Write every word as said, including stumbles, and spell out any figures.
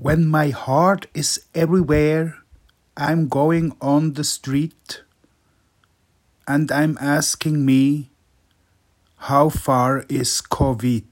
When my heart is everywhere, I'm going on the street, and I'm asking me, how far is COVID?